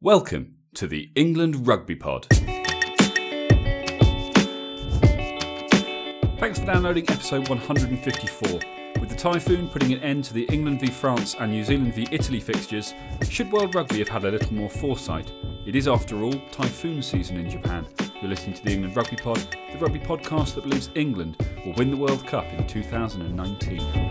Welcome to the England Rugby Pod. Thanks for downloading episode 154. With the typhoon putting an end to the England v France and New Zealand v Italy fixtures, should World Rugby have had a little more foresight? It is, after all, typhoon season in Japan. You're listening to the England Rugby Pod, the rugby podcast that believes England will win the World Cup in 2019.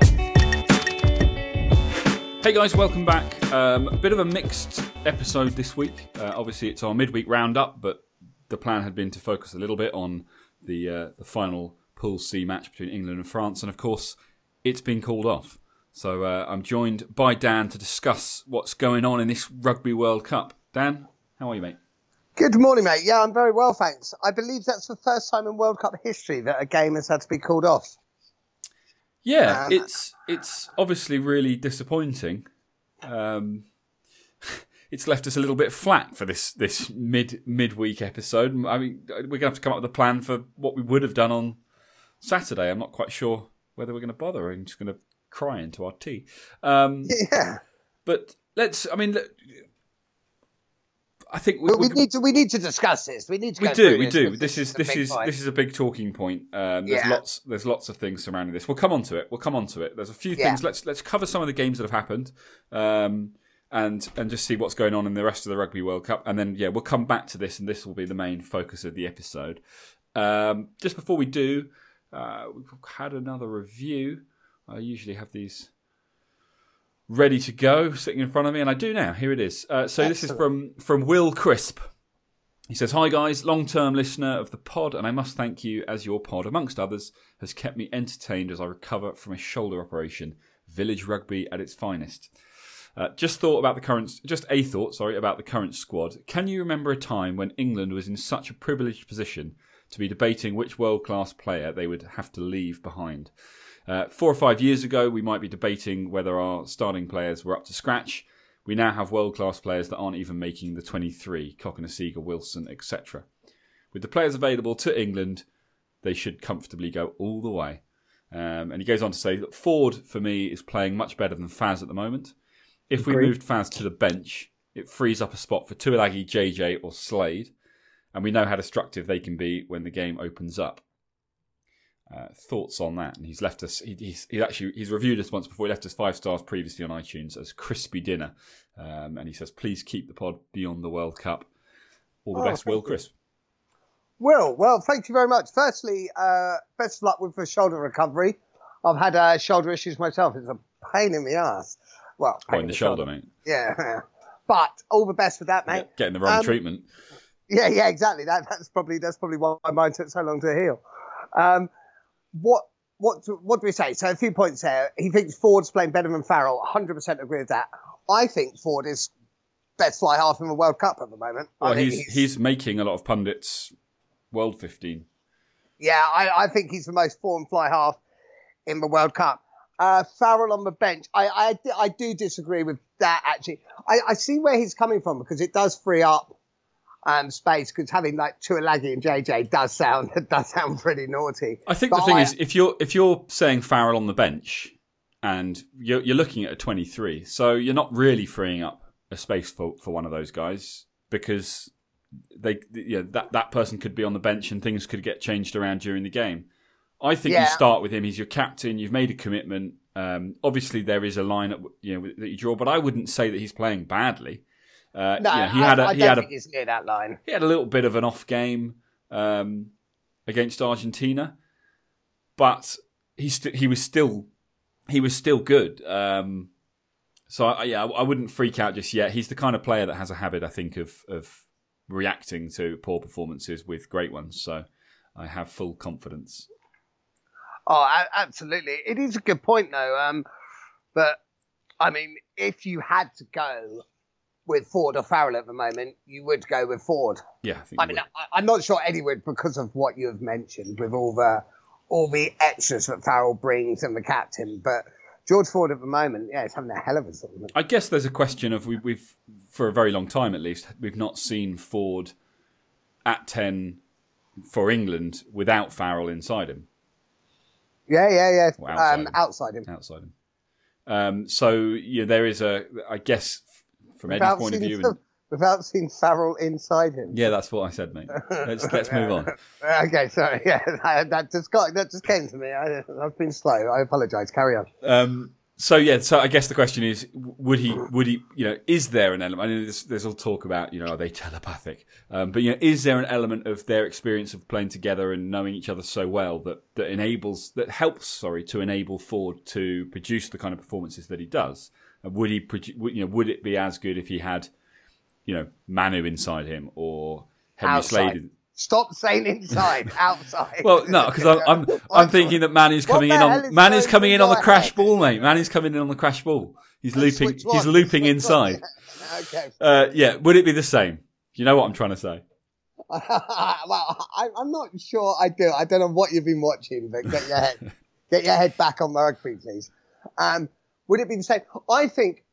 Hey guys, welcome back. A bit of a mixed episode this week. Obviously, it's our midweek roundup, but the plan had been to focus a little bit on the final Pool C match between England and France, and of course, it's been called off. So I'm joined by Dan to discuss what's going on in this Rugby World Cup. Dan, how are you, mate? Good morning, mate. Yeah, I'm very well, thanks. I believe that's the first time in World Cup history that a game has had to be called off. Yeah, it's obviously really disappointing. It's left us a little bit flat for this midweek episode. I mean, we're going to have to come up with a plan for what we would have done on Saturday. I'm not quite sure whether we're going to bother. I'm just going to cry into our tea. Yeah. But let's. I mean, I think we need to discuss this. We need to. We do. This is a big talking point. There's lots of things surrounding this. We'll come on to it. There's a few things. Let's cover some of the games that have happened, and just see what's going on in the rest of the Rugby World Cup. And then we'll come back to this, and this will be the main focus of the episode. Just before we do, we've had another review. I usually have these ready to go, sitting in front of me, and I do now. Here it is. So this is from Will Crisp. He says, "Hi guys, long-term listener of the pod, and I must thank you as your pod, amongst others, has kept me entertained as I recover from a shoulder operation. Village rugby at its finest. Just a thought about the current squad. Can you remember a time when England was in such a privileged position to be debating which world-class player they would have to leave behind? 4 or 5 years ago, we might be debating whether our starting players were up to scratch. We now have world-class players that aren't even making the 23, Cokanasiga, Wilson, etc. With the players available to England, they should comfortably go all the way." And he goes on to say that Ford, for me, is playing much better than Faz at the moment. If we moved Faz to the bench, it frees up a spot for Tuilagi, JJ or Slade, and we know how destructive they can be when the game opens up. Thoughts on that? And he's left us. He's reviewed us once before. He left us 5 stars previously on iTunes as Crispy Dinner, and he says, "Please keep the pod beyond the World Cup. All the best, Will Crisp." Will, well, thank you very much. Firstly, best of luck with the shoulder recovery. I've had shoulder issues myself. It's a pain in the ass. Well, pain in the shoulder, mate. Yeah, but all the best with that, mate. Yeah, getting the wrong treatment. Yeah, exactly. That's probably why mine took so long to heal. What do we say? So a few points there. He thinks Ford's playing better than Farrell. 100% agree with that. I think Ford is best fly half in the World Cup at the moment. Well, he's making a lot of pundits World 15. Yeah, I think he's the most formed fly half in the World Cup. Farrell on the bench. I do disagree with that, actually. I see where he's coming from because it does free up space, because having like Tuilagi and JJ does sound pretty naughty. I think the thing is, if you're saying Farrell on the bench, and you're looking at a 23, so you're not really freeing up a space for one of those guys, because that person could be on the bench and things could get changed around during the game. I think you start with him. He's your captain. You've made a commitment. Obviously, there is a line that you draw, but I wouldn't say that he's playing badly. No, I don't think he's near that line. He had a little bit of an off game against Argentina, but he was still good. So I wouldn't freak out just yet. He's the kind of player that has a habit, I think, of reacting to poor performances with great ones. So I have full confidence. Oh, absolutely! It is a good point, though. But I mean, if you had to go with Ford or Farrell at the moment, you would go with Ford. Yeah, I mean, I'm not sure Eddie would, because of what you have mentioned with all the extras that Farrell brings and the captain. But George Ford at the moment, yeah, is having a hell of a tournament. I guess there's a question of we've for a very long time at least, we've not seen Ford at 10 for England without Farrell inside him. Yeah. Outside him. So there is I guess. From Eddie's point of view, without seeing Farrell inside him. Yeah, that's what I said, mate. Let's move on. Okay, sorry. Yeah, that just came to me. I've been slow. I apologise. Carry on. So I guess the question is, would he, you know, is there an element? I know there's all talk about, you know, are they telepathic? But, you know, is there an element of their experience of playing together and knowing each other so well that helps to enable Ford to produce the kind of performances that he does? And would it be as good if he had, you know, Manu inside him or Henry Slade? Stop saying inside, outside. Well, no, because I'm thinking that Manu's coming in on the crash ball, mate. Manu's coming in on the crash ball. He's looping inside. Okay. Yeah, would it be the same? You know what I'm trying to say. Well, I'm not sure I do. I don't know what you've been watching, but get your head back on the rugby, please. Would it be the same? I think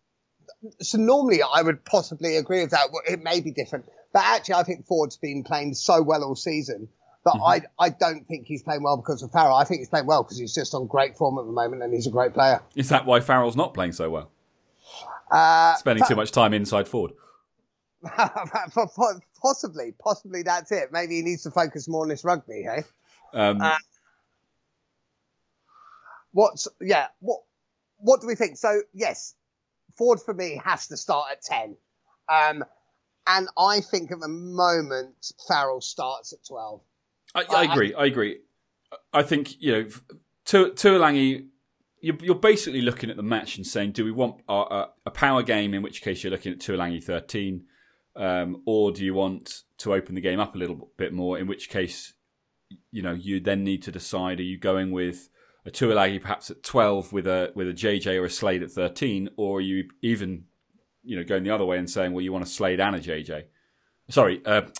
so. Normally, I would possibly agree with that. It may be different. But actually, I think Ford's been playing so well all season that I don't think he's playing well because of Farrell. I think he's playing well because he's just on great form at the moment and he's a great player. Is that why Farrell's not playing so well? Spending too much time inside Ford. Possibly that's it. Maybe he needs to focus more on his rugby, hey? What do we think? So, yes, Ford for me has to start at 10. And I think at the moment, Farrell starts at 12. I agree. I think, you know, Tuilagi, you're basically looking at the match and saying, do we want a power game, in which case you're looking at Tuilagi 13, or do you want to open the game up a little bit more, in which case, you know, you then need to decide, are you going with a Tuilagi perhaps at 12 with a JJ or a Slade at 13, or are you even... you know, going the other way and saying, well, you want a Slade and a JJ. Sorry, I've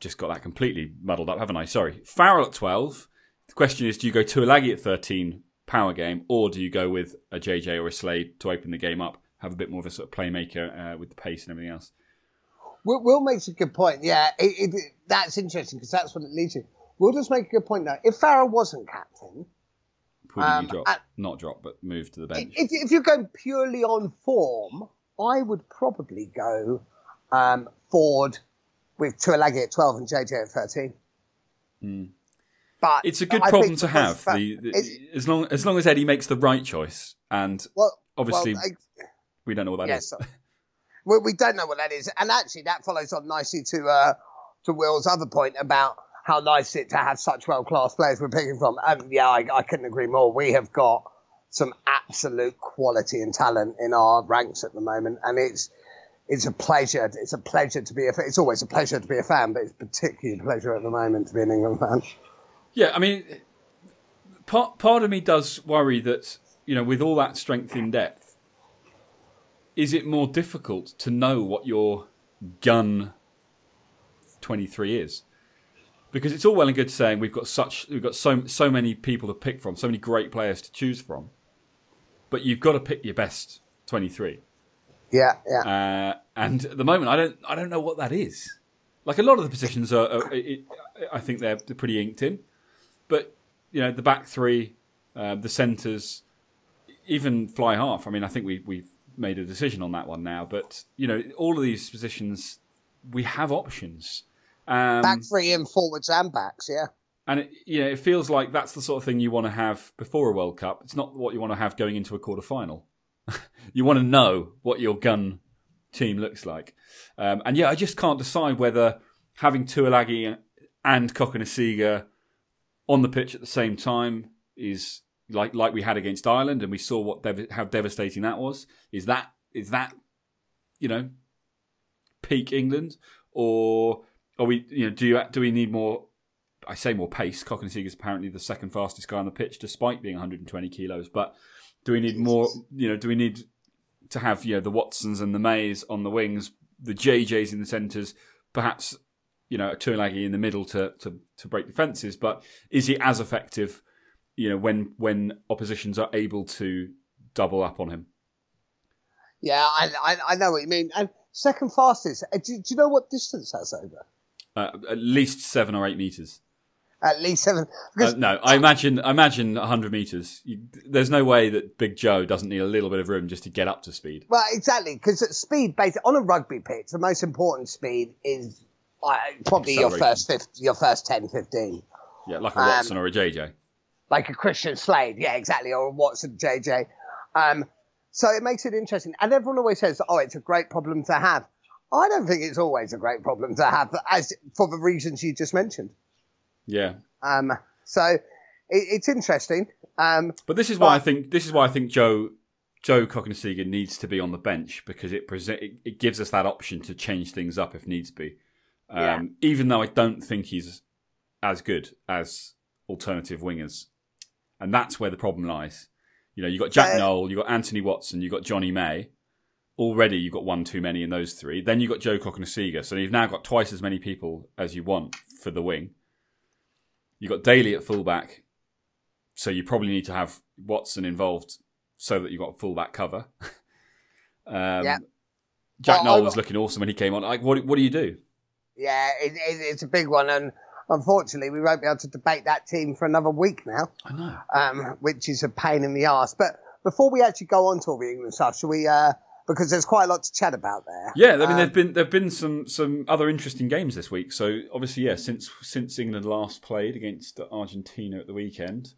just got that completely muddled up, haven't I? Sorry. Farrell at 12. The question is, do you go Tuilagi at 13 power game, or do you go with a JJ or a Slade to open the game up, have a bit more of a sort of playmaker with the pace and everything else? Will makes a good point. Yeah, that's interesting because that's what it leads to. Will does make a good point, though. If Farrell wasn't captain... Not drop, but move to the bench. If you're going purely on form, I would probably go Ford with Tuilagi at 12 and JJ at 13. Mm. But it's a good problem to have. As long as Eddie makes the right choice, and we don't know what that is. So, we don't know what that is, and actually that follows on nicely to Will's other point about how nice it to have such world-class players we're picking from. I couldn't agree more. We have got some absolute quality and talent in our ranks at the moment, and it's a pleasure. It's always a pleasure to be a fan, but it's particularly a pleasure at the moment to be an England fan. Yeah, I mean, part of me does worry that, you know, with all that strength in depth, is it more difficult to know what your gun 23 is? Because it's all well and good saying we've got so many people to pick from, so many great players to choose from, but you've got to pick your best 23. Yeah. And at the moment, I don't know what that is. Like a lot of the positions I think they're pretty inked in, but you know the back three, the centres, even fly half. I mean, I think we've made a decision on that one now. But you know, all of these positions, we have options. Back three in forwards and backs, yeah. And it feels like that's the sort of thing you want to have before a World Cup. It's not what you want to have going into a quarter final. You want to know what your gun team looks like. I just can't decide whether having Tuilagi and Cokanasiga on the pitch at the same time is like we had against Ireland, and we saw how devastating that was. Is that you know, peak England, or? Or do we need more? I say more pace. Cokanasiga is apparently the second fastest guy on the pitch, despite being 120 kilos. But do we need more? You know, do we need to have the Watsons and the Mays on the wings, the JJs in the centres, perhaps a Tuilagi in the middle to break defences? But is he as effective? You know, when oppositions are able to double up on him. Yeah, I know what you mean. And second fastest. Do you know what distance that's over? At least 7 or 8 metres. At least seven. No, I imagine 100 metres. There's no way that Big Joe doesn't need a little bit of room just to get up to speed. Well, exactly, because speed, based on a rugby pitch, the most important speed is probably your first 10, 15. Yeah, like a Watson or a JJ. Like a Christian Slade, yeah, exactly, or a Watson, JJ. So it makes it interesting. And everyone always says, oh, it's a great problem to have. I don't think it's always a great problem to have, as for the reasons you just mentioned. Yeah. So it's interesting. But this is why I think Joe Cokanasiga needs to be on the bench, because it gives us that option to change things up if needs be. Even though I don't think he's as good as alternative wingers, and that's where the problem lies. You know, you've got Jack Nowell, you've got Anthony Watson, you've got Johnny May. Already you've got one too many in those three. Then you've got Joe Cokanasiga, so you've now got twice as many people as you want for the wing. You've got Daly at fullback, so you probably need to have Watson involved so that you've got fullback cover. Jack Nowell was looking awesome when he came on. Like, what do you do? Yeah, it's a big one, and unfortunately, we won't be able to debate that team for another week now. I know. Which is a pain in the arse. But before we actually go on to all the England stuff, shall we? Because there's quite a lot to chat about there. Yeah, I mean, there've been some other interesting games this week. So obviously, yeah, since England last played against Argentina at the weekend,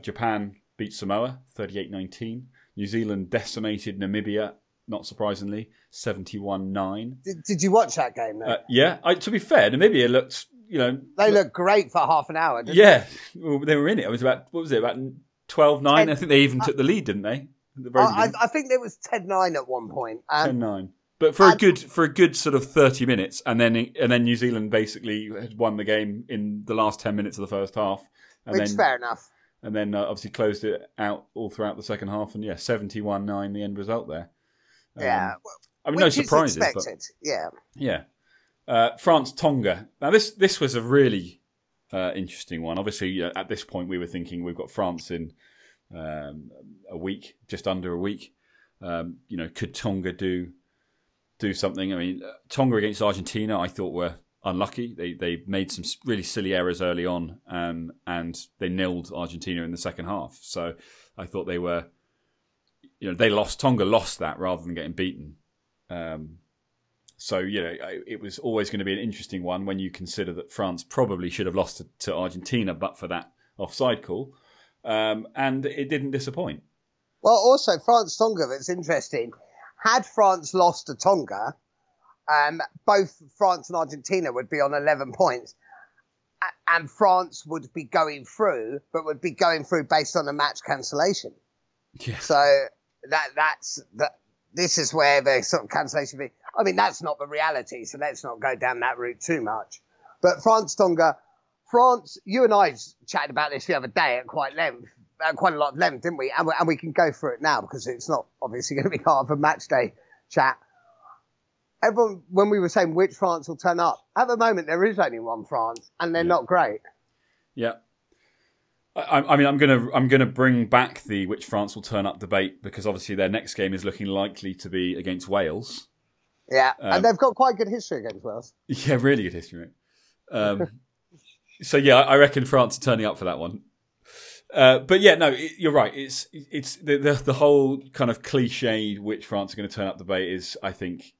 Japan beat Samoa 38-19. New Zealand decimated Namibia, not surprisingly, 71-9. Did you watch that game? Though? Yeah. To be fair, Namibia looked, you know, they looked great for half an hour. Didn't they? Well, they were in it. It was about 12-9. I think they even took the lead, didn't they? I think there was 10-9 at one point. 10-9, but for a good sort of 30 minutes, and then New Zealand basically had won the game in the last 10 minutes of the first half, which is fair enough. And then obviously closed it out all throughout the second half, and 71-9 the end result there. Yeah, I mean, no surprises. Expected. France Tonga. Now this was a really interesting one. Obviously, at this point we were thinking we've got France in. A week, just under a week. Could Tonga do something? I mean, Tonga against Argentina, I thought were unlucky. They made some really silly errors early on, and they nilled Argentina in the second half. So I thought they were, Tonga lost that rather than getting beaten. It was always going to be an interesting one when you consider that France probably should have lost to Argentina, but for that offside call. And it didn't disappoint. Well, also, France-Tonga, that's interesting. Had France lost to Tonga, both France and Argentina would be on 11 points. And France would be going through, but would be going through based on a match cancellation. Yeah. So that's this is where the sort of cancellation be. I mean, that's not the reality, so let's not go down that route too much. But France-Tonga... France, you and I chatted about this the other day at quite a lot of length, didn't we? And we can go through it now because it's not obviously going to be part of a match day chat. Everyone, when we were saying which France will turn up, at the moment there is only one France, and they're not great. Yeah, I'm gonna bring back the which France will turn up debate because obviously their next game is looking likely to be against Wales. Yeah, and they've got quite good history against Wales. Yeah, really good history, mate. So, I reckon France are turning up for that one. You're right. It's the whole kind of cliched which France are going to turn up debate is, I think,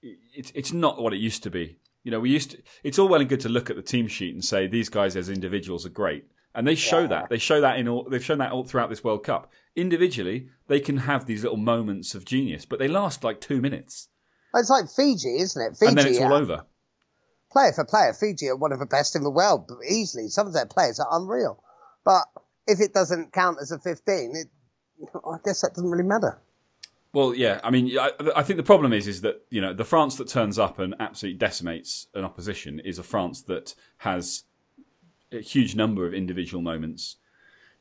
it's not what it used to be. It's all well and good to look at the team sheet and say these guys as individuals are great. And they show that. They show that they've shown that all throughout this World Cup. Individually, they can have these little moments of genius, but they last like 2 minutes. It's like Fiji, isn't it? Fiji, and then it's all over. Player for player, Fiji are one of the best in the world, easily. Some of their players are unreal. But if it doesn't count as a 15, I guess that doesn't really matter. Well, yeah. I mean, I think the problem is that, the France that turns up and absolutely decimates an opposition is a France that has a huge number of individual moments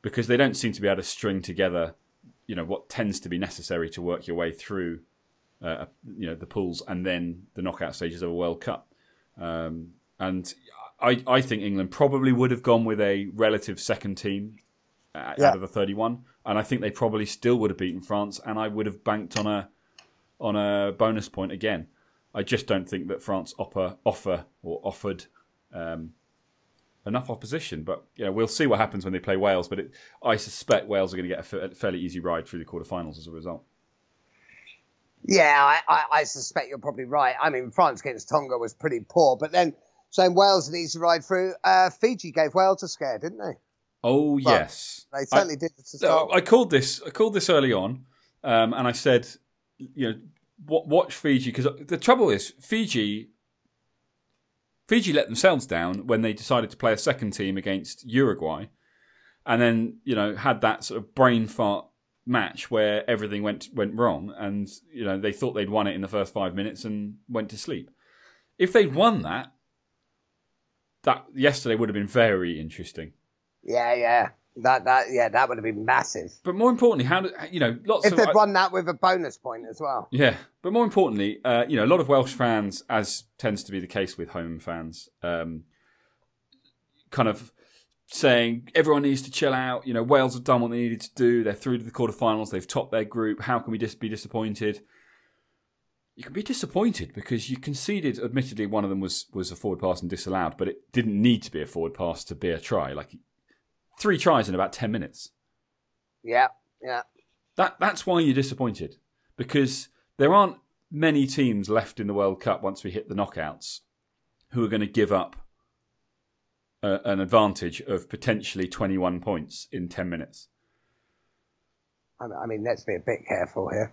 because they don't seem to be able to string together, what tends to be necessary to work your way through, the pools and then the knockout stages of a World Cup. And I think England probably would have gone with a relative second team out of the 31, and I think they probably still would have beaten France, and I would have banked on a bonus point again. I just don't think that France offered enough opposition. But you know, we'll see what happens when they play Wales. But I suspect Wales are going to get a fairly easy ride through the quarterfinals as a result. Yeah, I suspect you're probably right. I mean, France against Tonga was pretty poor. But then saying Wales needs to ride through, Fiji gave Wales a scare, didn't they? Oh, well, yes. They certainly did. To start. I called this early on, and I said, you know, watch Fiji. Because the trouble is, Fiji let themselves down when they decided to play a second team against Uruguay. And then, you know, had that sort of brain fart match where everything went wrong, and you know they thought they'd won it in the first 5 minutes and went to sleep. If they'd won that yesterday would have been very interesting. That would have been massive. But more importantly, how do you know? If they'd won that with a bonus point as well. Yeah, but more importantly, you know, a lot of Welsh fans, as tends to be the case with home fans, kind of saying everyone needs to chill out. You know, Wales have done what they needed to do. They're through to the quarterfinals. They've topped their group. How can we just be disappointed? You can be disappointed because you conceded. Admittedly, one of them was a forward pass and disallowed, but it didn't need to be a forward pass to be a try. Like 3 tries in about 10 minutes. Yeah. That's why you're disappointed, because there aren't many teams left in the World Cup once we hit the knockouts who are going to give up an advantage of potentially 21 points in 10 minutes. I mean, let's be a bit careful here.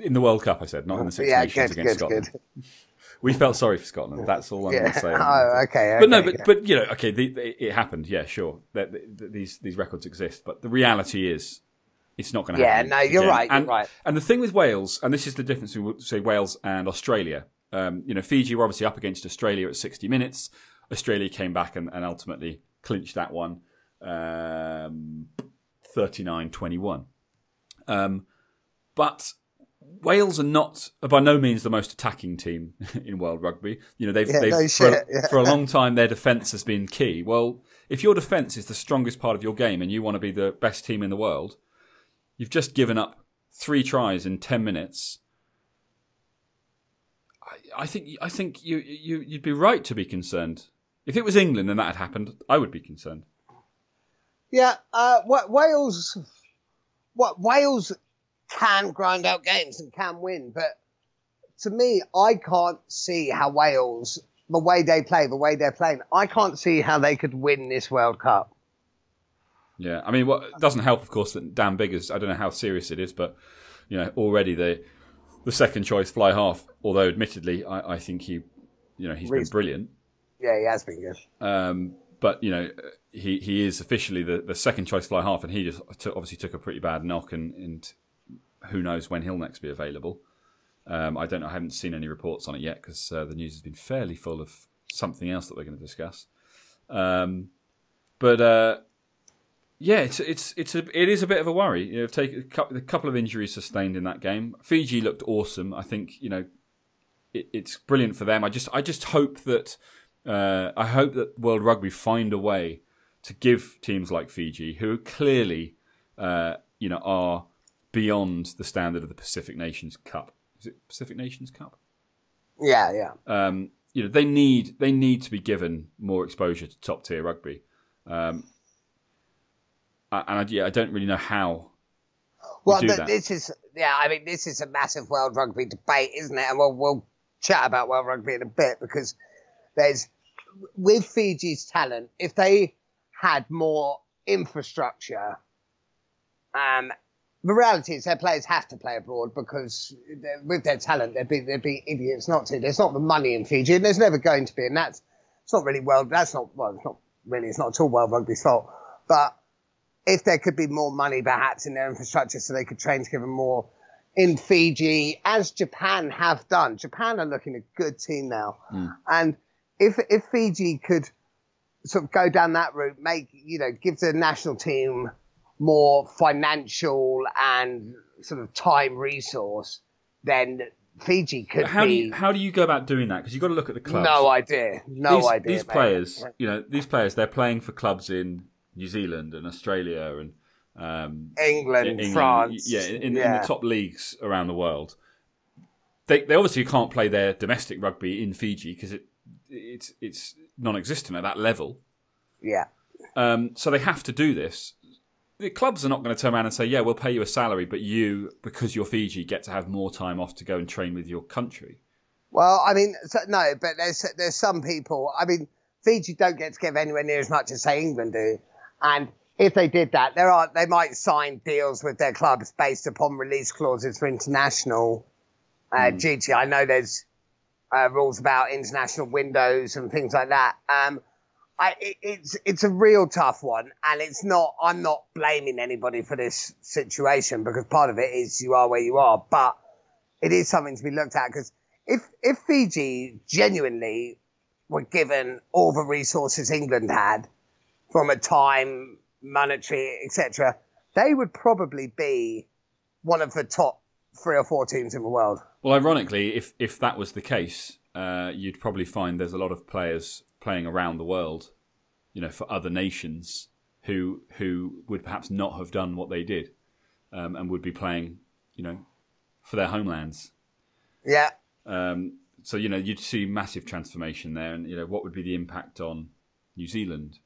In the World Cup, I said, not in the Six Nations against Scotland. Good. We felt sorry for Scotland. That's all I'm going to say. Oh, okay. But no, but you know, okay, it happened. Yeah, sure. These records exist, but the reality is, it's not going to happen. Yeah, no, you're right. And the thing with Wales, and this is the difference between say Wales and Australia. You know, Fiji were obviously up against Australia at 60 minutes. Australia came back and ultimately clinched that one 39-21. But Wales are not, by no means, the most attacking team in world rugby. You know, for a long time, their defence has been key. Well, if your defence is the strongest part of your game and you want to be the best team in the world, you've just given up 3 tries in 10 minutes. I think you'd be right to be concerned. If it was England and that had happened, I would be concerned. Yeah, Wales can grind out games and can win, but to me, I can't see how Wales, the way they're playing, I can't see how they could win this World Cup. Yeah, I mean, what doesn't help, of course, that Dan Biggar's, I don't know how serious it is, but you know, already the second choice fly half, although admittedly, I think he's been brilliant. Yeah, he has been good. But you know, he is officially the second choice fly half, and he just obviously took a pretty bad knock, and who knows when he'll next be available. I don't know. I haven't seen any reports on it yet because the news has been fairly full of something else that we're going to discuss. Yeah, it is a bit of a worry. You know, take a couple of injuries sustained in that game. Fiji looked awesome. I think, you know, it's brilliant for them. I just hope that World Rugby find a way to give teams like Fiji, who clearly you know, are beyond the standard of the Pacific Nations Cup. Is it Pacific Nations Cup? Yeah. You know, they need to be given more exposure to top tier rugby. I don't really know how. Well, this is a massive world rugby debate, isn't it? And we'll chat about world rugby in a bit, because with Fiji's talent, if they had more infrastructure, the reality is their players have to play abroad because with their talent, they'd be idiots not to. There's not the money in Fiji, and there's never going to be, and it's not at all world rugby's fault, but if there could be more money, perhaps, in their infrastructure so they could train to give them more in Fiji, as Japan have done. Japan are looking a good team now. Mm. And if Fiji could sort of go down that route, give the national team more financial and sort of time resource, then Fiji could How do you go about doing that? Because you've got to look at the clubs. No idea. These players, you know, they're playing for clubs in New Zealand and Australia and England, France, in the top leagues around the world. They obviously can't play their domestic rugby in Fiji because it's non-existent at that level. Yeah. So they have to do this. The clubs are not going to turn around and say, yeah, we'll pay you a salary, but you, because you're Fiji, get to have more time off to go and train with your country. Well, I mean, so, no, but there's some people. I mean, Fiji don't get to give anywhere near as much as, say, England do. And if they did that, they might sign deals with their clubs based upon release clauses for international duty. I know there's rules about international windows and things like that. It's a real tough one, and it's not. I'm not blaming anybody for this situation because part of it is you are where you are, but it is something to be looked at because if Fiji genuinely were given all the resources England had from a time, monetary, etc., they would probably be one of the top 3 or 4 teams in the world. Well, ironically, if that was the case, you'd probably find there's a lot of players playing around the world, you know, for other nations who would perhaps not have done what they did, and would be playing, you know, for their homelands. Yeah. So you know, you'd see massive transformation there, and you know, what would be the impact on New Zealand,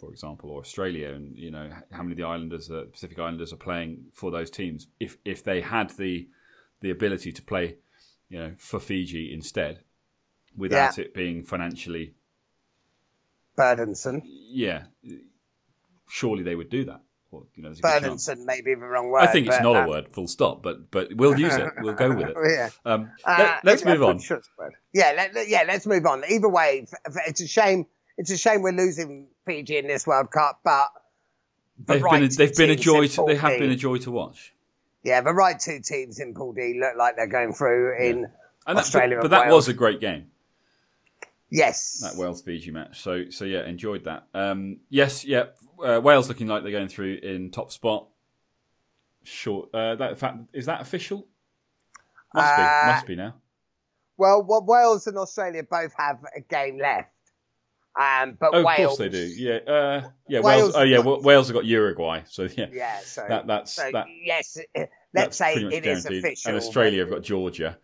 for example, or Australia, and you know, how many of the islanders, the Pacific Islanders, are playing for those teams if they had the ability to play, you know, for Fiji instead. Without it being financially burdensome. Yeah. Surely they would do that. Well, you know, burdensome may be the wrong word. I think it's not a word, full stop, but we'll use it. We'll go with it. Yeah. Let's move on. Sure let's move on. Either way, it's a shame. It's a shame we're losing Fiji in this World Cup, but they've been a joy to watch. Yeah, the right two teams in Pool D look like they're going through in Australia. But that was a great game. Yes. That Wales-Fiji match. So yeah, enjoyed that. Wales looking like they're going through in top spot. Sure. Is that official? Must be now. Well, Wales and Australia both have a game left. Wales... of course they do. Yeah. Wales. Wales have got Uruguay. So yeah. Yeah. So that's so that. Yes. Let's say it is official. And Australia have got Georgia.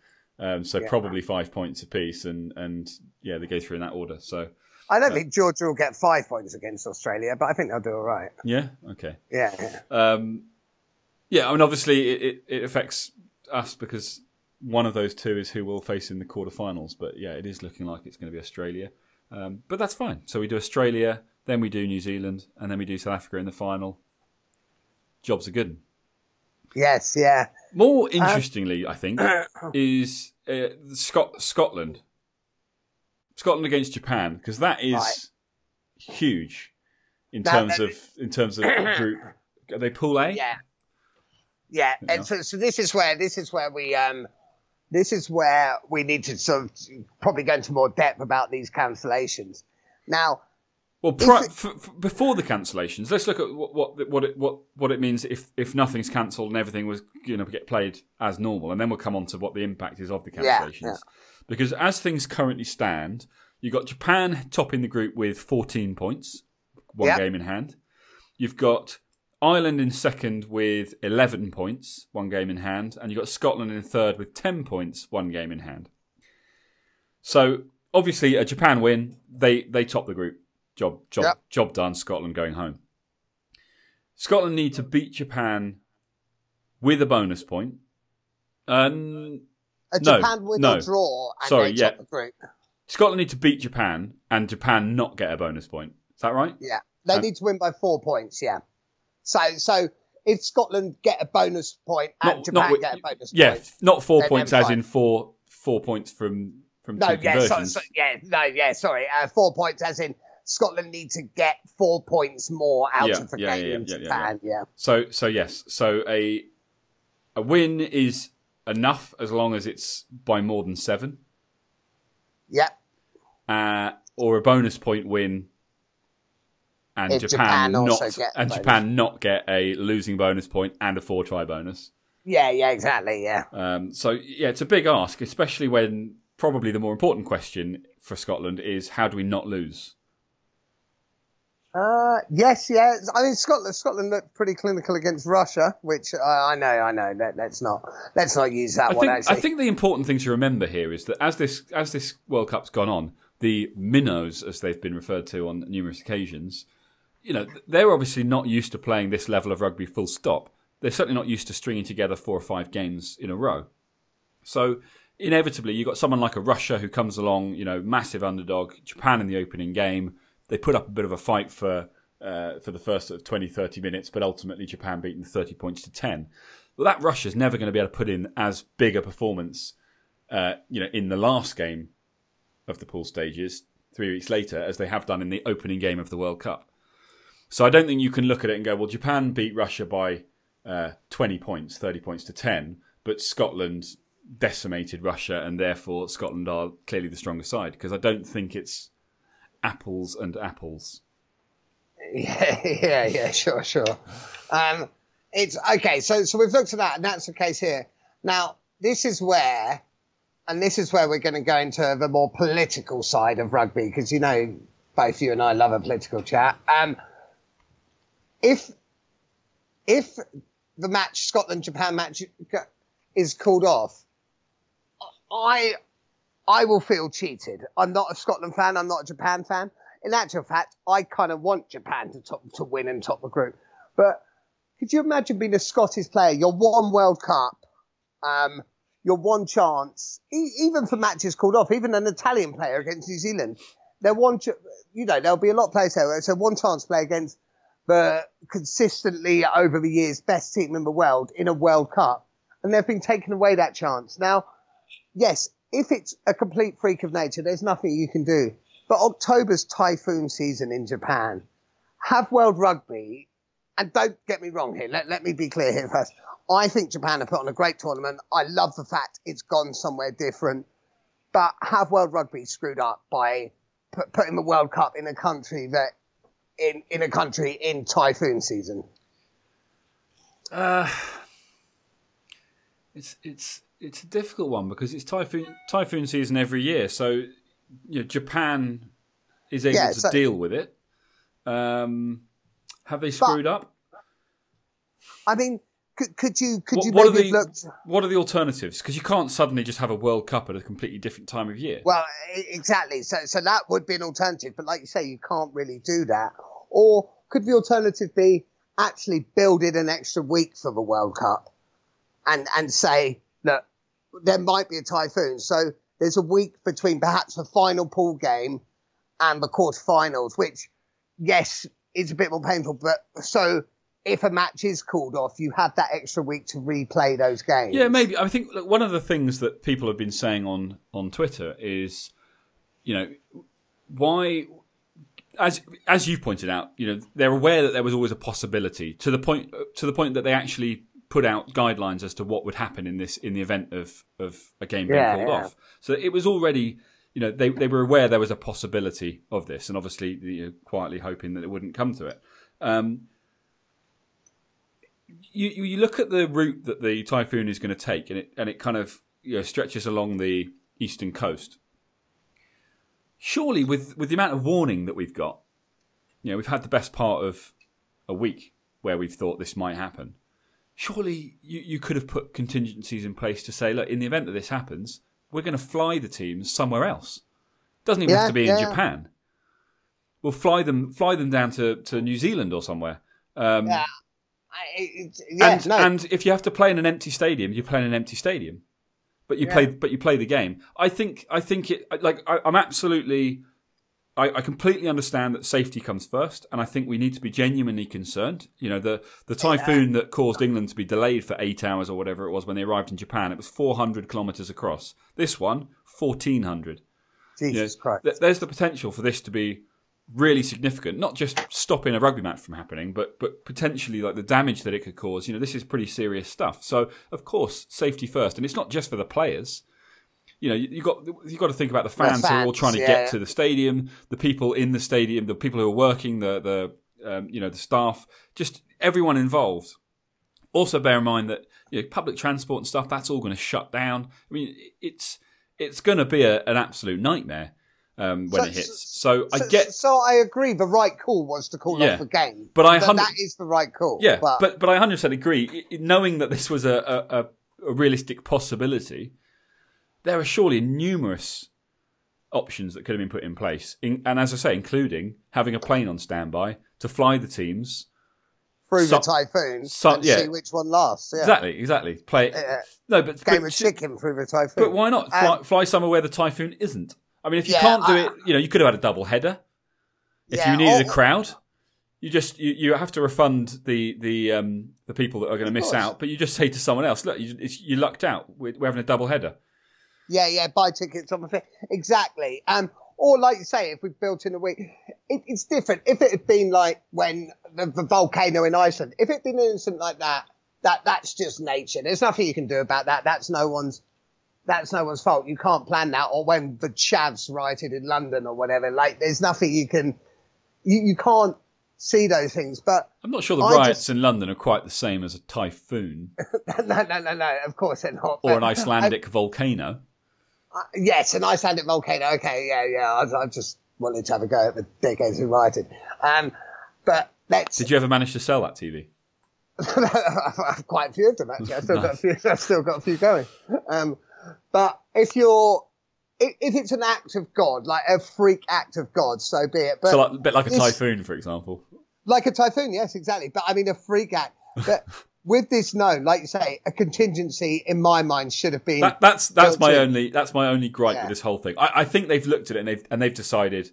Probably 5 points apiece, and they go through in that order. So I don't think Georgia will get 5 points against Australia, but I think they'll do all right. Yeah. Okay. Yeah. I mean, obviously, it affects us because one of those two is who we'll face in the quarterfinals. But yeah, it is looking like it's going to be Australia. But that's fine. So we do Australia, then we do New Zealand, and then we do South Africa in the final. Jobs are good. Yes. Yeah. More interestingly, I think, is Scotland against Japan, because that is huge in terms of group. Are they Pool A? Yeah, yeah. And so this is where we need to sort of probably go into more depth about these cancellations. Now, well, before the cancellations, let's look at what it means if nothing's cancelled and everything was get played as normal, and then we'll come on to what the impact is of the cancellations. Yeah. Because as things currently stand, you've got Japan topping the group with 14 points, one game in hand. You've got Ireland in second with 11 points, one game in hand, and you've got Scotland in third with 10 points, one game in hand. So obviously, a Japan win, they top the group. Job done, Scotland going home. Scotland need to beat Japan with a bonus point. A draw and top the group. Scotland need to beat Japan and Japan not get a bonus point. Is that right? Yeah. They need to win by 4 points, yeah. So if Scotland get a bonus point and Japan get a bonus point. Yeah, not 4 points as in four points from two conversions. 4 points as in Scotland need to get 4 points more out of the game in Japan. Yeah. So a win is enough as long as it's by more than 7. Yeah. Or a bonus point win, and Japan not get a losing bonus point and a 4-try bonus. Yeah, exactly. Yeah. It's a big ask, especially when probably the more important question for Scotland is how do we not lose? Yes. I mean, Scotland looked pretty clinical against Russia, which I know. Let's not use that one. Actually, I think the important thing to remember here is that as this World Cup's gone on, the minnows, as they've been referred to on numerous occasions, you know, they're obviously not used to playing this level of rugby full stop. They're certainly not used to stringing together 4 or 5 games in a row. So inevitably, you've got someone like a Russia who comes along, you know, massive underdog, Japan in the opening game. They put up a bit of a fight for the first sort of 20, 30 minutes, but ultimately Japan beaten 30 points to 10. Well, that Russia's never going to be able to put in as big a performance, you know, in the last game of the pool stages 3 weeks later as they have done in the opening game of the World Cup. So I don't think you can look at it and go, well, Japan beat Russia by 20 points, 30 points to 10, but Scotland decimated Russia and therefore Scotland are clearly the stronger side, because I don't think it's apples and apples. Yeah, sure. It's okay. So we've looked at that, and that's the case here. Now, this is where we're going to go into the more political side of rugby, because, you know, both you and I love a political chat. If the match, Scotland-Japan match, is called off, I will feel cheated. I'm not a Scotland fan. I'm not a Japan fan. In actual fact, I kind of want Japan to win and top the group. But could you imagine being a Scottish player? You're one World Cup, you're one chance. Even for matches called off, even an Italian player against New Zealand, there'll be a lot of players there. It's a one chance play against the consistently over the years best team in the world in a World Cup, and they've been taken away that chance. Now, yes, if it's a complete freak of nature, there's nothing you can do. But October's typhoon season in Japan, have World Rugby, and don't get me wrong here, let me be clear here first. I think Japan have put on a great tournament. I love the fact it's gone somewhere different. But have World Rugby screwed up by putting the World Cup in a country in typhoon season? It's a difficult one because it's typhoon season every year, so. You know, Japan is able to deal with it. Have they screwed up? I mean, what are the alternatives? Because you can't suddenly just have a World Cup at a completely different time of year. Well, exactly. So that would be an alternative. But like you say, you can't really do that. Or could the alternative be actually build in an extra week for the World Cup and say, look, there might be a typhoon, so there's a week between perhaps the final pool game and the quarterfinals, which, yes, is a bit more painful. But so if a match is called off, you have that extra week to replay those games. Yeah, maybe. I think one of the things that people have been saying on Twitter is, you know, why, as you pointed out, you know, they're aware that there was always a possibility to the point that they actually put out guidelines as to what would happen in the event of a game being called off. So it was already, you know, they were aware there was a possibility of this, and obviously, you know, quietly hoping that it wouldn't come to it. You look at the route that the typhoon is going to take, and it kind of, you know, stretches along the eastern coast. Surely, with the amount of warning that we've got, you know, we've had the best part of a week where we've thought this might happen. Surely you could have put contingencies in place to say, look, in the event that this happens, we're going to fly the teams somewhere else. Doesn't even have to be in Japan. We'll fly them down to New Zealand or somewhere. And if you have to play in an empty stadium, you play in an empty stadium. But you play the game. I think it. Like I'm absolutely. I completely understand that safety comes first, and I think we need to be genuinely concerned. You know, the typhoon that caused England to be delayed for 8 hours or whatever it was when they arrived in Japan, it was 400 kilometres across. This one, 1,400. Jesus Christ. There's the potential for this to be really significant, not just stopping a rugby match from happening, but potentially like the damage that it could cause. You know, this is pretty serious stuff. So, of course, safety first. And it's not just for the players. You know, you've got to think about the fans who are all trying to get to the stadium, the people in the stadium, the people who are working, the you know, the staff, just everyone involved. Also, bear in mind that, you know, public transport and stuff, that's all going to shut down. I mean, it's going to be an absolute nightmare when it hits. So I agree. The right call was to call off the game, but that is the right call. Yeah, but I 100% agree. Knowing that this was a realistic possibility. There are surely numerous options that could have been put in place. And as I say, including having a plane on standby to fly the teams through the typhoons and see which one lasts. Yeah. Exactly. Game of chicken through the typhoon. But why not fly somewhere where the typhoon isn't? I mean, if you can't do it, you could have had a double header. If you needed a crowd, you just you have to refund the people that are going to miss out. But you just say to someone else, look, you lucked out. We're having a double header. Yeah, buy tickets on the thing. Exactly. Or like you say, if we built in a week, it's different. If it had been like when the volcano in Iceland, if it had been an incident like that's just nature. There's nothing you can do about that. That's no one's fault. You can't plan that. Or when the Chavs rioted in London or whatever, like there's nothing you can't see those things. But I'm not sure the riots in London are quite the same as a typhoon. No, of course they're not. Or an Icelandic volcano. Yes, an Icelandic volcano. Okay, yeah. I just wanted to have a go at the dickheads who rioted. But let's. Did you ever manage to sell that TV? I've quite a few of them actually. I've still got a few going. But if it's an act of God, like a freak act of God, so be it. But so a bit like a typhoon, for example. Like a typhoon, yes, exactly. But I mean a freak act. But with this known, like you say, a contingency in my mind should have been. That's my only gripe with this whole thing. I think they've looked at it and they've decided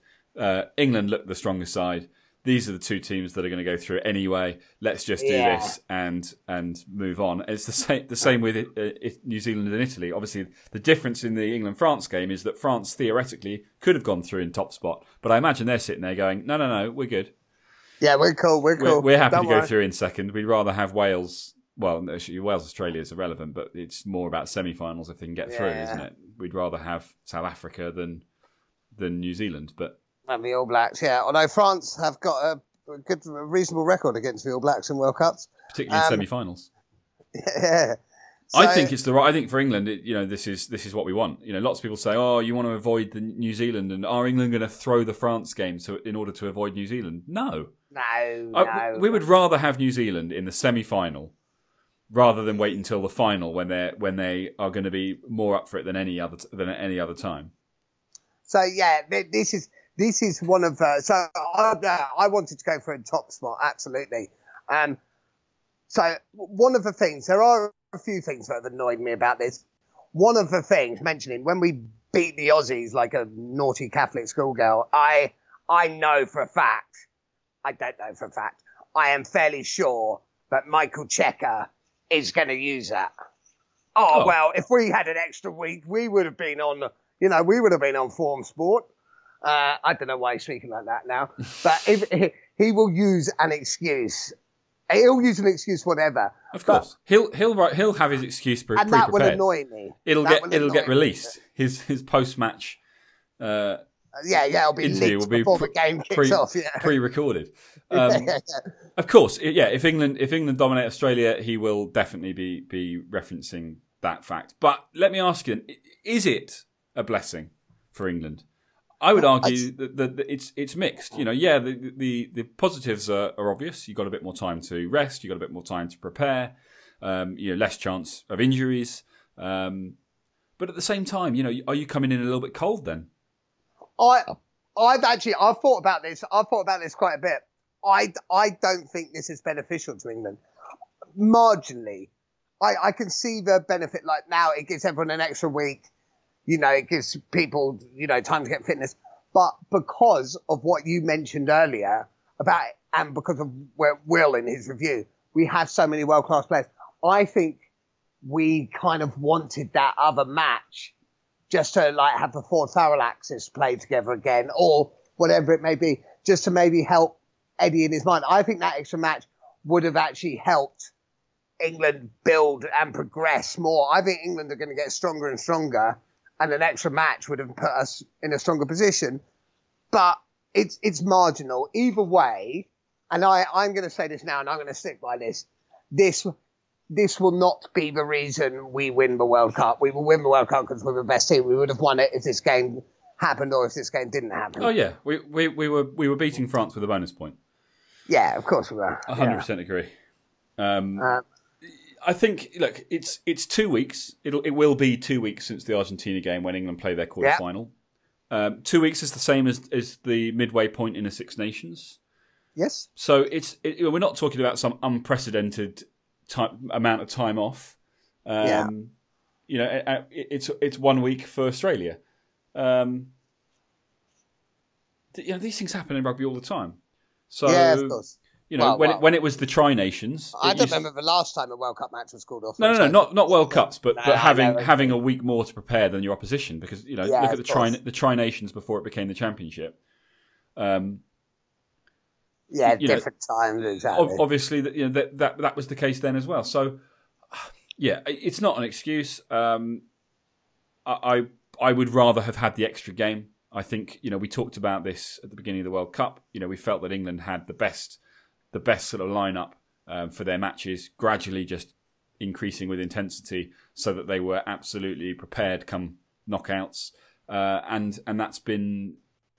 England looked the stronger side. These are the two teams that are going to go through anyway. Let's just do this and move on. It's the same with New Zealand and Italy. Obviously, the difference in the England-France game is that France theoretically could have gone through in top spot, but I imagine they're sitting there going, no, we're good. Yeah, we're cool. We're happy to go through in second. We'd rather have Wales. Well, Wales Australia is irrelevant, but it's more about semi-finals if they can get through, isn't it? We'd rather have South Africa than New Zealand, but. And the All Blacks, although France have got a good, reasonable record against the All Blacks in World Cups, particularly in semi-finals. Yeah, so, I think it's the right. I think for England, this is what we want. Lots of people say, "Oh, you want to avoid the New Zealand, and are England going to throw the France game in order to avoid New Zealand?" No. We would rather have New Zealand in the semi-final rather than wait until the final when they are going to be more up for it than any other time. So yeah, this is. This is one of... I wanted to go for a top spot, absolutely. So one of the things... There are a few things that have annoyed me about this. One of the things, mentioning when we beat the Aussies like a naughty Catholic schoolgirl, I know for a fact... I don't know for a fact. I am fairly sure that Michael Checker is going to use that. Oh, well, if we had an extra week, we would have been on... we would have been on Form Sport. I don't know why he's speaking like that now, but if he will use an excuse. He'll use an excuse, whatever. Of course, he'll have his excuse prepared. And that will annoy me. It'll get released. His post match. It'll be interview will be before the game kicks off. Yeah. Pre-recorded. Of course, if England dominate Australia, he will definitely be referencing that fact. But let me ask you: is it a blessing for England? I would argue that it's mixed. The positives are obvious. You got a bit more time to rest. You got a bit more time to prepare. Less chance of injuries. But at the same time, are you coming in a little bit cold then? I've thought about this. I've thought about this quite a bit. I don't think this is beneficial to England. Marginally, I can see the benefit. Like now, it gives everyone an extra week. It gives people, time to get fitness. But because of what you mentioned earlier about it, and because of Will in his review, we have so many world-class players. I think we kind of wanted that other match just to have the Ford-Farrell axis play together again or whatever it may be, just to maybe help Eddie in his mind. I think that extra match would have actually helped England build and progress more. I think England are going to get stronger and stronger. And an extra match would have put us in a stronger position. But it's marginal. Either way, and I'm going to say this now and I'm going to stick by this, this will not be the reason we win the World Cup. We will win the World Cup because we're the best team. We would have won it if this game happened or if this game didn't happen. Oh, yeah. We were beating France with a bonus point. Yeah, of course we were. 100% agree. I think, look, it's 2 weeks. It will be 2 weeks since the Argentina game when England play their quarterfinal. 2 weeks is the same as the midway point in a Six Nations. Yes. So we're not talking about some unprecedented amount of time off. Yeah. You know, it's 1 week for Australia. You know, these things happen in rugby all the time. So, yeah, of course. You know, when it was the Tri-Nations... I don't remember the last time a World Cup match was called off. No, not World Cups, but having a week more to prepare than your opposition. Because, you know, look at the Tri-Nations before it became the championship. Yeah, different times, exactly. Obviously, that was the case then as well. So, yeah, it's not an excuse. I would rather have had the extra game. I think, you know, we talked about this at the beginning of the World Cup. You know, we felt that England had the best sort of lineup for their matches, gradually just increasing with intensity so that they were absolutely prepared come knockouts. And that's been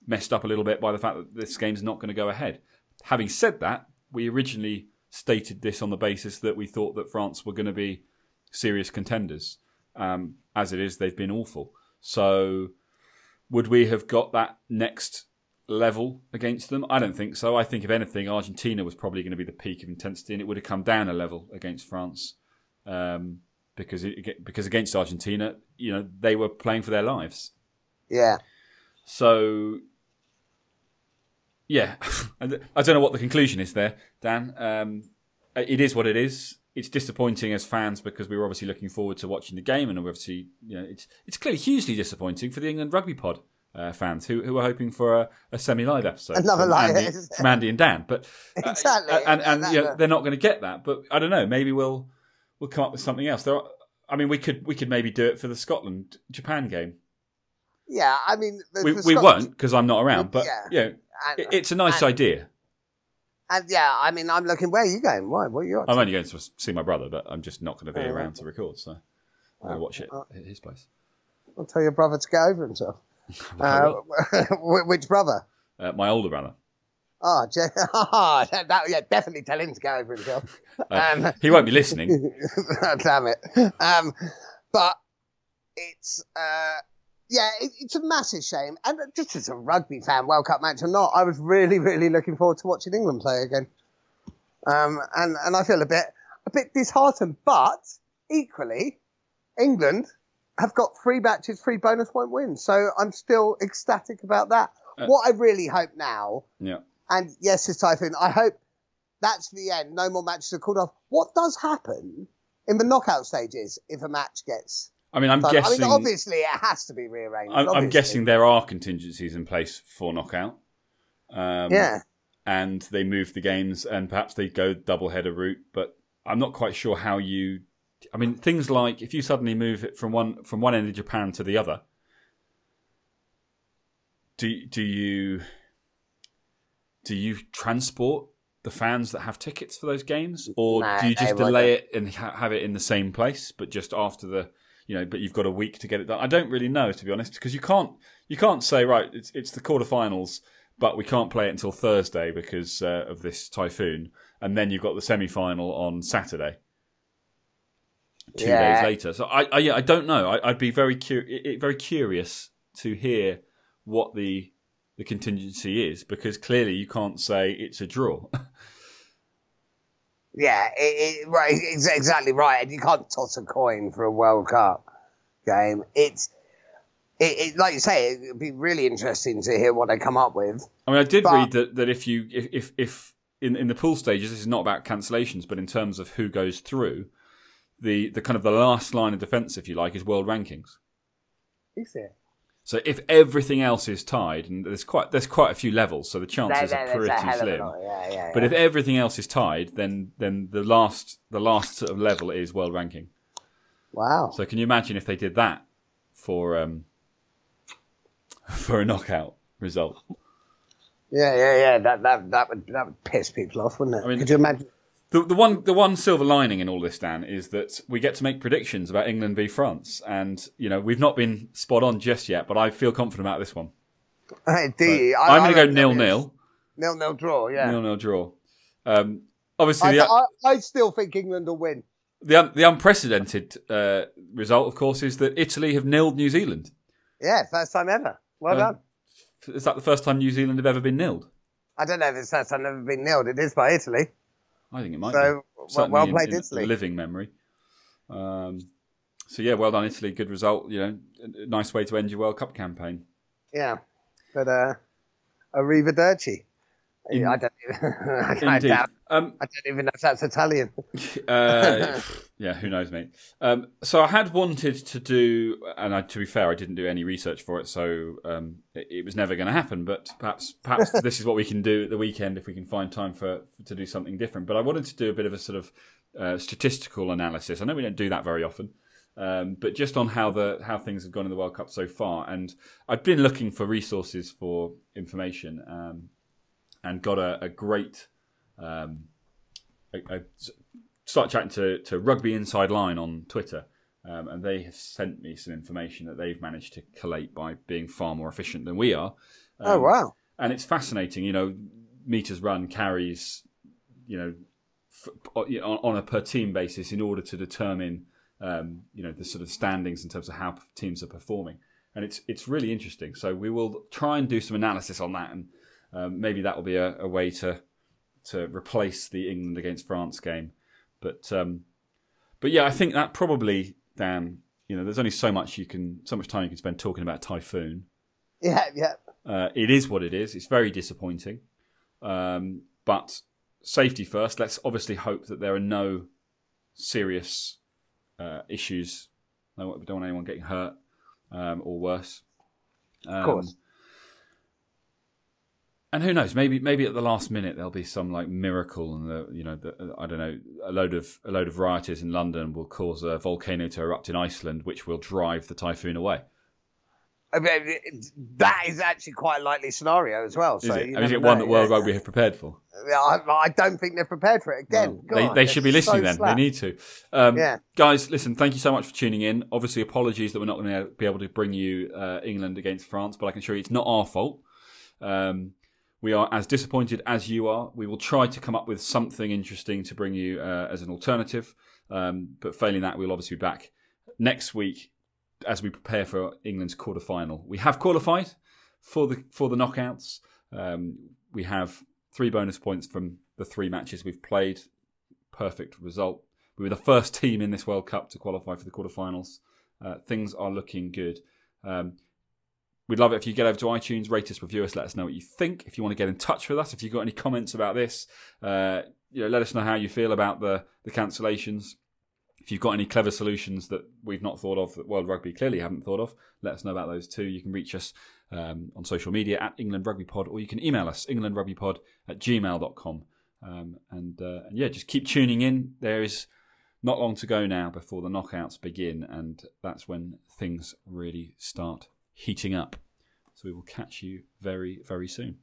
messed up a little bit by the fact that this game's not going to go ahead. Having said that, we originally stated this on the basis that we thought that France were going to be serious contenders. As it is, they've been awful. So... would we have got that next level against them? I don't think so. I think, if anything, Argentina was probably going to be the peak of intensity, and it would have come down a level against France because against Argentina, you know, they were playing for their lives. Yeah. So, yeah. I don't know what the conclusion is there, Dan. It is what it is. It's disappointing as fans because we were obviously looking forward to watching the game, and obviously, you know, it's clearly hugely disappointing for the England Rugby Pod fans who are hoping for a semi-live episode from Andy and Dan. But exactly, and you know, they're not going to get that. But I don't know. Maybe we'll come up with something else. We could maybe do it for the Scotland-Japan game. Yeah, I mean, we won't because I'm not around. But yeah, you know, it's a nice idea. And yeah, I mean, I'm looking. Where are you going? Why? What are you? I'm only going to see my brother, but I'm just not going to be around to record, so I'll watch it at his place. I'll tell your brother to get over himself. Which brother? My older brother. Oh, yeah, definitely tell him to get over himself. He won't be listening. Damn it! But it's. It's a massive shame. And just as a rugby fan, World Cup match or not, I was really, really looking forward to watching England play again. And I feel a bit disheartened. But equally, England have got three matches, three bonus point wins. So I'm still ecstatic about that. What I really hope now, and yes, it's Typhoon, I hope that's the end. No more matches are called off. What does happen in the knockout stages if a match gets... I mean, guessing. I mean, obviously, it has to be rearranged. I'm guessing there are contingencies in place for knockout. And they move the games, and perhaps they go double-header route. But I'm not quite sure how you. I mean, things like if you suddenly move it from one end of Japan to the other, do you transport the fans that have tickets for those games, or do you just delay it and have it in the same place, but just after the. You know, but you've got a week to get it done. I don't really know, to be honest, because you can't say, right, it's the quarterfinals, but we can't play it until Thursday because of this typhoon, and then you've got the semi-final on Saturday, two days later. So I don't know. I'd be very curious to hear what the contingency is, because clearly you can't say it's a draw. Yeah, it's exactly right. And you can't toss a coin for a World Cup game. It's like you say, it would be really interesting to hear what they come up with. I mean, I did read that if in the pool stages, this is not about cancellations, but in terms of who goes through, the kind of the last line of defence, if you like, is world rankings. Is it? So if everything else is tied, and there's quite a few levels, so the chances are pretty slim. But if everything else is tied, then the last sort of level is world ranking. Wow! So can you imagine if they did that for a knockout result? Yeah. That would piss people off, wouldn't it? I mean, could you imagine? The one silver lining in all this, Dan, is that we get to make predictions about England v France, and you know we've not been spot on just yet, but I feel confident about this one. Indeed, so I'm going to go 0-0. 0-0 draw, yeah. 0-0 draw. Obviously, I still think England will win. The unprecedented result, of course, is that Italy have nilled New Zealand. Yeah, first time ever. Well done. Is that the first time New Zealand have ever been nilled? I don't know if it's the first time they've ever been nilled. It is by Italy. I think it might be. So, well played, Italy. Living memory. So, yeah, well done, Italy. Good result. You know, a nice way to end your World Cup campaign. Yeah. But arrivederci. I don't even. I don't even know if that's Italian. Yeah, who knows, mate. So I had wanted to do, and to be fair, I didn't do any research for it, so it was never going to happen. But perhaps this is what we can do at the weekend if we can find time to do something different. But I wanted to do a bit of a sort of statistical analysis. I know we don't do that very often. But just on how things have gone in the World Cup so far, and I've been looking for resources for information, and got a great. I started chatting to Rugby Inside Line on Twitter, and they have sent me some information that they've managed to collate by being far more efficient than we are. Oh wow! And it's fascinating, you know, meters run, carries, you know, on a per team basis in order to determine. You know, the sort of standings in terms of how teams are performing, and it's really interesting. So we will try and do some analysis on that, and maybe that will be a way to replace the England against France game. But yeah, I think that probably, Dan, you know, there's only so much time you can spend talking about Typhoon. Yeah. It is what it is. It's very disappointing, but safety first. Let's obviously hope that there are no serious issues. I don't want anyone getting hurt or worse. Of course. And who knows? Maybe at the last minute there'll be some like miracle, and I don't know, a load of rioters in London will cause a volcano to erupt in Iceland, which will drive the typhoon away. I mean, that is actually quite a likely scenario as well. So is it one that World Rugby have prepared for? I don't think they're prepared for it again. No, God, they should be listening then. Slack. They need to. Guys, listen, thank you so much for tuning in. Obviously, apologies that we're not going to be able to bring you England against France, but I can assure you it's not our fault. We are as disappointed as you are. We will try to come up with something interesting to bring you as an alternative. But failing that, we'll obviously be back next week as we prepare for England's quarterfinal. We have qualified for the knockouts. We have 3 bonus points from the 3 matches we've played. Perfect result. We were the first team in this World Cup to qualify for the quarterfinals. Things are looking good. We'd love it if you get over to iTunes, rate us, review us, let us know what you think. If you want to get in touch with us, if you've got any comments about this, let us know how you feel about the cancellations. If you've got any clever solutions that we've not thought of, that World Rugby clearly haven't thought of, let us know about those too. You can reach us on social media at England Rugby Pod, or you can email us, englandrugbypod@gmail.com. And yeah, just keep tuning in. There is not long to go now before the knockouts begin, and that's when things really start heating up. So we will catch you very, very soon.